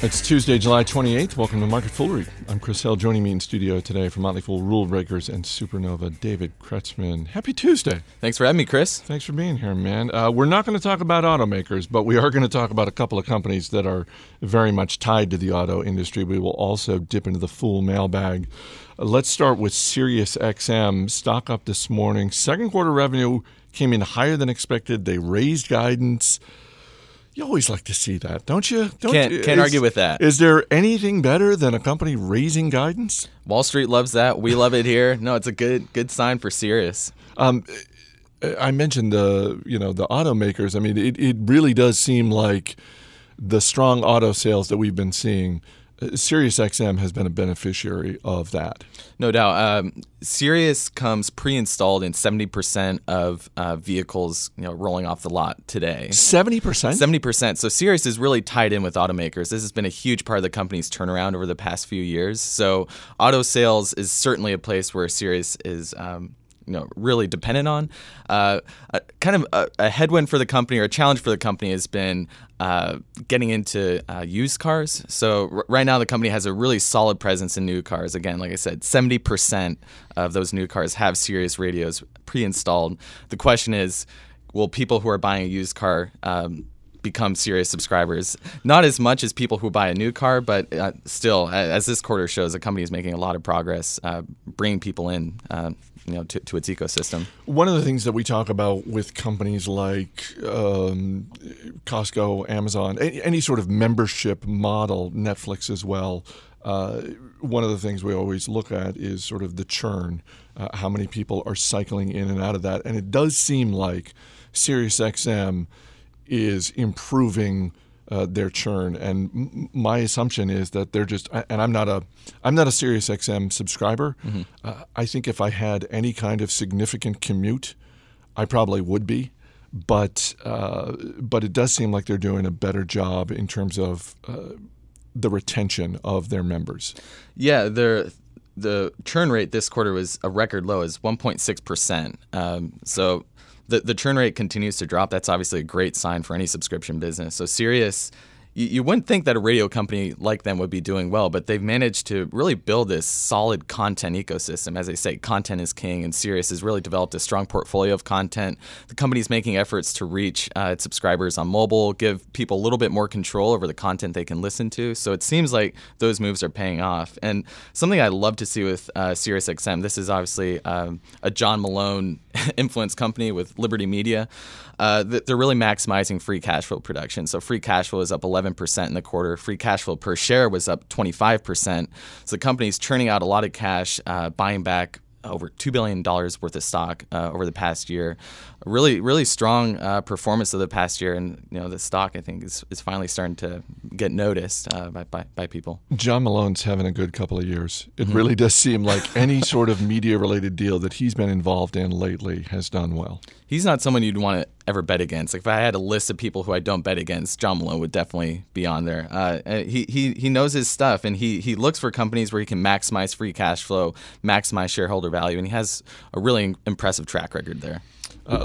It's Tuesday, July 28th. Welcome to Market Foolery. I'm Chris Hill. Joining me in studio today from Motley Fool, Rule Breakers, and Supernova, David Kretzmann. Happy Tuesday. Thanks for having me, Chris. Thanks for being here, man. We're not going to talk about automakers, but we are going to talk about a couple of companies that are very much tied to the auto industry. We will also dip into the Fool mailbag. Let's start with Sirius XM. Stock up this morning. Second quarter revenue came in higher than expected. They raised guidance. You always like to see that, don't you? Can't argue with that. Is there anything better than a company raising guidance? Wall Street loves that. We love it here. No, it's a good sign for Sirius. I mentioned the automakers. I mean, it really does seem like the strong auto sales that we've been seeing. Sirius XM has been a beneficiary of that. No doubt. Sirius comes pre-installed in 70% of vehicles rolling off the lot today. 70%? 70%. So Sirius is really tied in with automakers. This has been a huge part of the company's turnaround over the past few years. So auto sales is certainly a place where Sirius is really dependent on. Kind of a headwind for the company, or a challenge for the company, has been getting into used cars. So right now the company has a really solid presence in new cars. Again, like I said, 70% of those new cars have Sirius radios pre-installed. The question is, will people who are buying a used car become Sirius subscribers? Not as much as people who buy a new car, but still, as this quarter shows, the company is making a lot of progress bringing people in to its ecosystem. One of the things that we talk about with companies like Costco, Amazon, any sort of membership model, Netflix as well, one of the things we always look at is sort of the churn, how many people are cycling in and out of that. And it does seem like SiriusXM is improving their churn, and my assumption is that they're just. And I'm not a SiriusXM subscriber. Mm-hmm. I think if I had any kind of significant commute, I probably would be. But it does seem like they're doing a better job in terms of the retention of their members. Yeah, the churn rate this quarter was a record low, is 1.6%. So. The churn rate continues to drop. That's obviously a great sign for any subscription business. So Sirius, you wouldn't think that a radio company like them would be doing well, but they've managed to really build this solid content ecosystem. As they say, content is king, and Sirius has really developed a strong portfolio of content. The company's making efforts to reach its subscribers on mobile, give people a little bit more control over the content they can listen to. So it seems like those moves are paying off. And something I love to see with SiriusXM, this is obviously a John Malone influence company with Liberty Media. They're really maximizing free cash flow production. So free cash flow is up 11% in the quarter. Free cash flow per share was up 25%. So the company's churning out a lot of cash, buying back over $2 billion worth of stock over the past year. Really, really strong performance of the past year. And, the stock, I think, is finally starting to get noticed by people. John Malone's having a good couple of years. It mm-hmm. really does seem like any sort of media-related deal that he's been involved in lately has done well. He's not someone you'd want to ever bet against. Like, if I had a list of people who I don't bet against, John Malone would definitely be on there. He knows his stuff, and he looks for companies where he can maximize free cash flow, maximize shareholder value, and he has a really impressive track record there.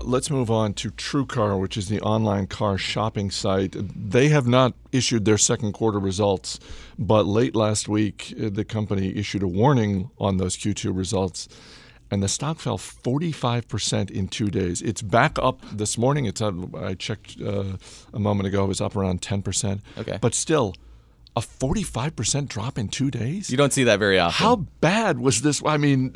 Let's move on to TrueCar, which is the online car shopping site. They have not issued their second quarter results, but late last week, the company issued a warning on those Q2 results. And the stock fell 45% in 2 days. It's back up this morning. It's up, I checked a moment ago. It was up around 10%. Okay. But still, a 45% drop in 2 days? You don't see that very often. How bad was this? I mean,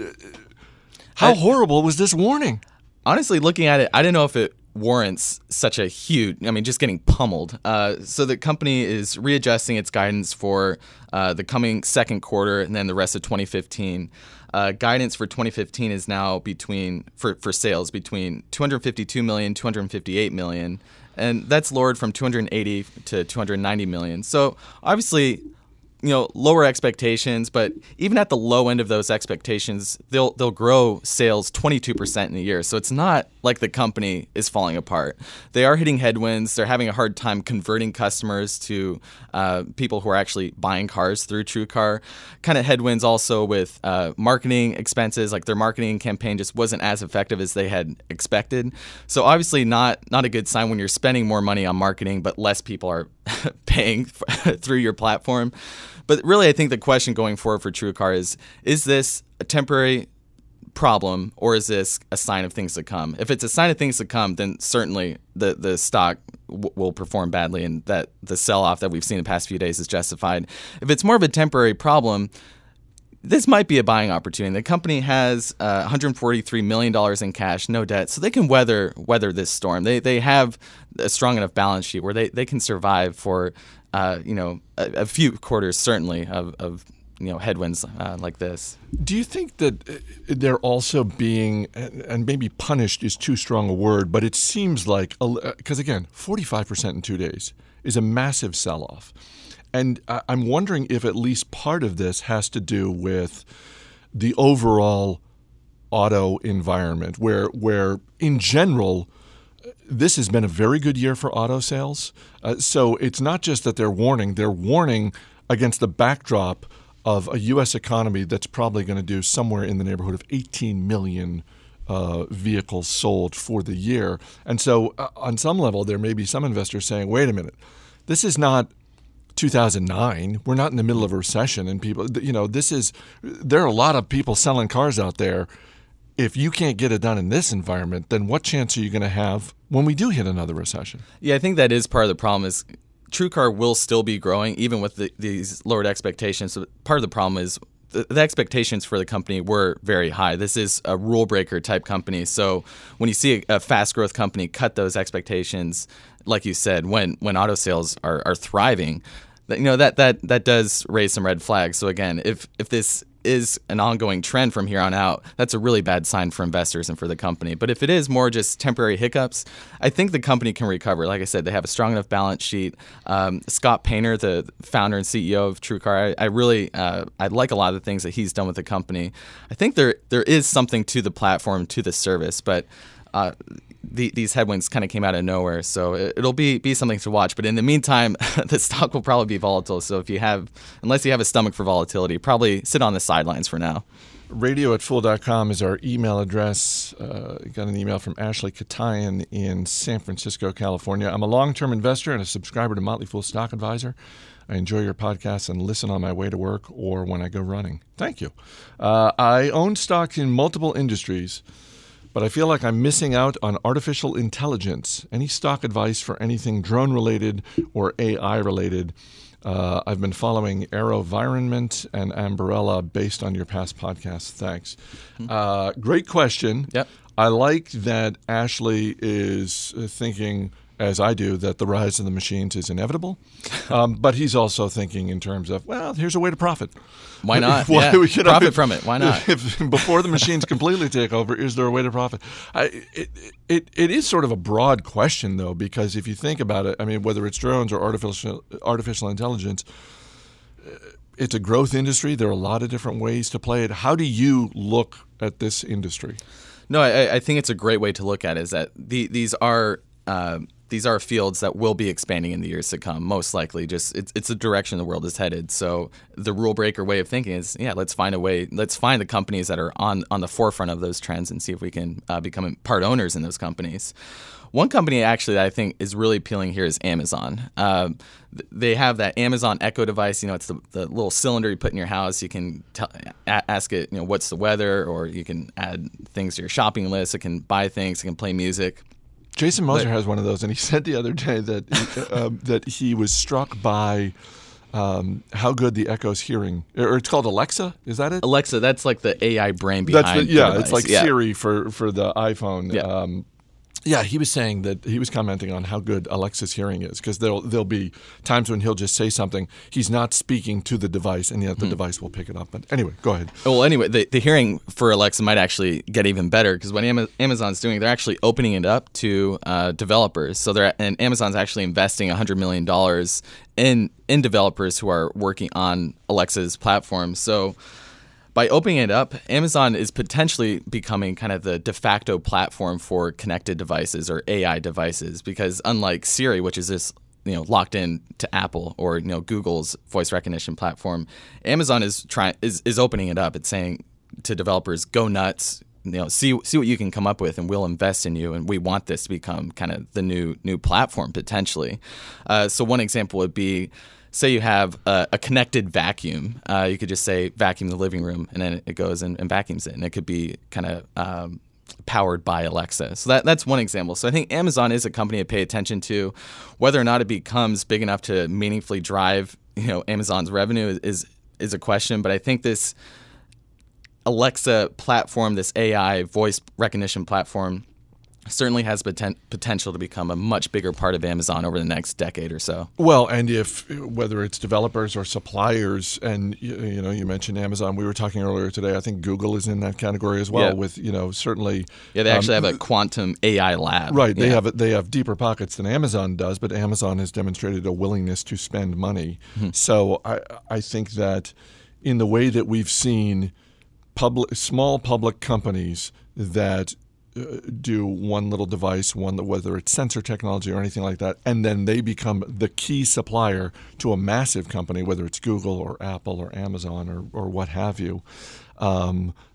how horrible was this warning? Honestly, looking at it, I didn't know if it warrants such a huge, just getting pummeled. So the company is readjusting its guidance for the coming second quarter and then the rest of 2015. Guidance for 2015 is now for sales between $252 million, $258 million, and that's lowered from $280 to $290 million. So obviously, lower expectations, but even at the low end of those expectations, they'll grow sales 22% in a year. So it's not like the company is falling apart. They are hitting headwinds. They're having a hard time converting customers to people who are actually buying cars through TrueCar. Kind of headwinds also with marketing expenses. Like their marketing campaign just wasn't as effective as they had expected. So obviously not a good sign when you're spending more money on marketing, but less people are paying through your platform. But really, I think the question going forward for TrueCar is this a temporary problem, or is this a sign of things to come? If it's a sign of things to come, then certainly the stock will perform badly, and that the sell-off that we've seen in the past few days is justified. If it's more of a temporary problem, this might be a buying opportunity. The company has $143 million in cash, no debt, so they can weather this storm. They have a strong enough balance sheet where they can survive for a few quarters, certainly, of headwinds like this. Do you think that they're also being, and maybe punished is too strong a word, but it seems like, because again, 45% in 2 days is a massive sell-off. And I'm wondering if at least part of this has to do with the overall auto environment, where in general, this has been a very good year for auto sales. So it's not just that they're warning against the backdrop of a U.S. economy that's probably going to do somewhere in the neighborhood of 18 million vehicles sold for the year. And so on some level, there may be some investors saying, wait a minute, this is not 2009. We're not in the middle of a recession. And people, there are a lot of people selling cars out there. If you can't get it done in this environment, then what chance are you going to have when we do hit another recession? Yeah, I think that is part of the problem is TrueCar will still be growing even with these lowered expectations. So part of the problem is the expectations for the company were very high. This is a rule breaker type company. So when you see a fast growth company cut those expectations, like you said, when auto sales are thriving, that does raise some red flags. So again, if this is an ongoing trend from here on out, that's a really bad sign for investors and for the company. But if it is more just temporary hiccups, I think the company can recover. Like I said, they have a strong enough balance sheet. Scott Painter, the founder and CEO of TrueCar, I like a lot of the things that he's done with the company. I think there is something to the platform, to the service, but these headwinds kind of came out of nowhere. So it'll be something to watch. But in the meantime, the stock will probably be volatile. So unless you have a stomach for volatility, probably sit on the sidelines for now. radio@fool.com is our email address. Got an email from Ashley Katayan in San Francisco, California. I'm a long-term investor and a subscriber to Motley Fool Stock Advisor. I enjoy your podcast and listen on my way to work or when I go running. Thank you. I own stocks in multiple industries, but I feel like I'm missing out on artificial intelligence. Any stock advice for anything drone-related or AI-related? I've been following AeroVironment and Ambarella based on your past podcasts. Thanks. Great question. Yep. I like that Ashley is thinking, as I do, that the rise of the machines is inevitable. But he's also thinking in terms of, well, here's a way to profit. Why not? Profit from it. Why not? If before the machines completely take over, is there a way to profit? It is sort of a broad question, though, because if you think about it, I mean, whether it's drones or artificial intelligence, it's a growth industry. There are a lot of different ways to play it. How do you look at this industry? No, I think it's a great way to look at it, is that these are these are fields that will be expanding in the years to come, most likely. Just it's the direction the world is headed. So the rule breaker way of thinking is, let's find a way. Let's find the companies that are on the forefront of those trends and see if we can become part owners in those companies. One company actually that I think is really appealing here is Amazon. They have that Amazon Echo device. It's the little cylinder you put in your house. You can ask it, what's the weather, or you can add things to your shopping list. It can buy things. It can play music. Jason Moser has one of those, and he said the other day that he was struck by how good the Echo's hearing. Or it's called Alexa. Is that it? Alexa, that's like the AI brain behind. The device. It's like Siri for the iPhone. Yeah. He was saying that he was commenting on how good Alexa's hearing is, because there'll be times when he'll just say something. He's not speaking to the device, and yet the device will pick it up. But anyway, go ahead. Well, anyway, the hearing for Alexa might actually get even better, because what Amazon's doing, they're actually opening it up to developers. So and Amazon's actually investing $100 million in developers who are working on Alexa's platform. So By opening it up, Amazon is potentially becoming kind of the de facto platform for connected devices or AI devices, because unlike Siri, which is this locked in to Apple or Google's voice recognition platform, Amazon is opening it up. It's saying to developers, go nuts, see what you can come up with, and we'll invest in you, and we want this to become kind of the new platform potentially. So one example would be, say you have a connected vacuum. You could just say vacuum the living room, and then it goes and vacuums it. And it could be kind of powered by Alexa. So that's one example. So I think Amazon is a company to pay attention to. Whether or not it becomes big enough to meaningfully drive Amazon's revenue is a question. But I think this Alexa platform, this AI voice recognition platform, certainly has potential to become a much bigger part of Amazon over the next decade or so. Well, and whether it's developers or suppliers, and you mentioned Amazon, we were talking earlier today, I think Google is in that category as well, with certainly. Yeah, they actually have a quantum AI lab. Right, they have deeper pockets than Amazon does, but Amazon has demonstrated a willingness to spend money. Mm-hmm. So I think that in the way that we've seen small public companies that do one little device, whether it's sensor technology or anything like that, and then they become the key supplier to a massive company, whether it's Google or Apple or Amazon or what have you.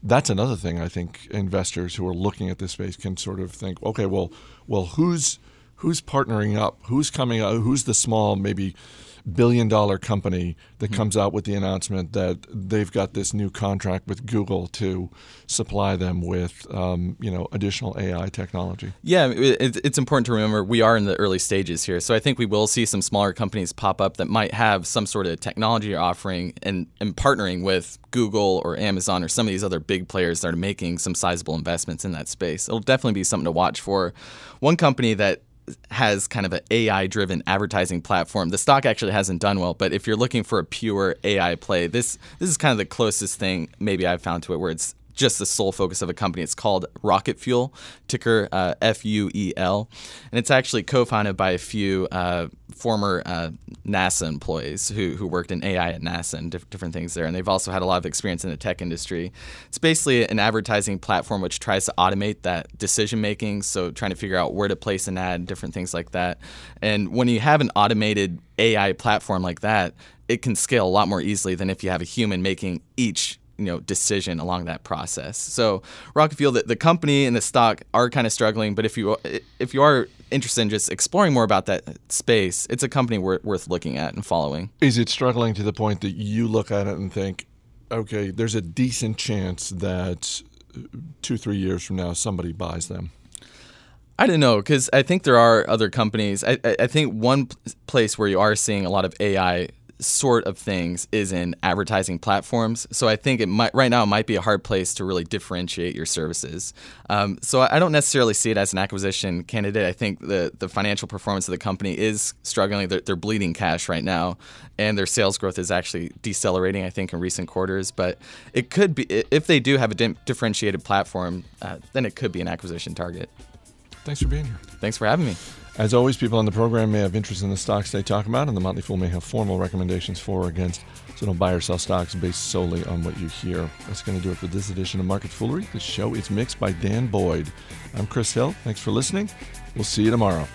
That's another thing I think investors who are looking at this space can sort of think, okay, well, who's partnering up? Who's coming out? Who's the small, maybe billion-dollar company that comes out with the announcement that they've got this new contract with Google to supply them with, additional AI technology? Yeah, it's important to remember we are in the early stages here. So I think we will see some smaller companies pop up that might have some sort of technology offering and partnering with Google or Amazon or some of these other big players that are making some sizable investments in that space. It'll definitely be something to watch for. One company that has kind of an AI-driven advertising platform. The stock actually hasn't done well, but if you're looking for a pure AI play, this is kind of the closest thing maybe I've found to it, where it's just the sole focus of a company. It's called Rocket Fuel, ticker FUEL, and it's actually co-founded by a few former NASA employees who worked in AI at NASA and different things there, and they've also had a lot of experience in the tech industry. It's basically an advertising platform which tries to automate that decision-making, so trying to figure out where to place an ad, different things like that. And when you have an automated AI platform like that, it can scale a lot more easily than if you have a human making each decision along that process. So Rocket Fuel, the company and the stock are kind of struggling, but if you are interested in just exploring more about that space, it's a company worth looking at and following. Is it struggling to the point that you look at it and think, okay, there's a decent chance that 2-3 years from now somebody buys them? I don't know, because I think there are other companies. I think one place where you are seeing a lot of AI sort of things is in advertising platforms. So I think it might be a hard place to really differentiate your services. So I don't necessarily see it as an acquisition candidate. I think the financial performance of the company is struggling. They're bleeding cash right now, and their sales growth is actually decelerating, I think, in recent quarters. But it could be, if they do have a differentiated platform, then it could be an acquisition target. Thanks for being here. Thanks for having me. As always, people on the program may have interest in the stocks they talk about, and The Motley Fool may have formal recommendations for or against, so don't buy or sell stocks based solely on what you hear. That's going to do it for this edition of Market Foolery. The show is mixed by Dan Boyd. I'm Chris Hill. Thanks for listening. We'll see you tomorrow.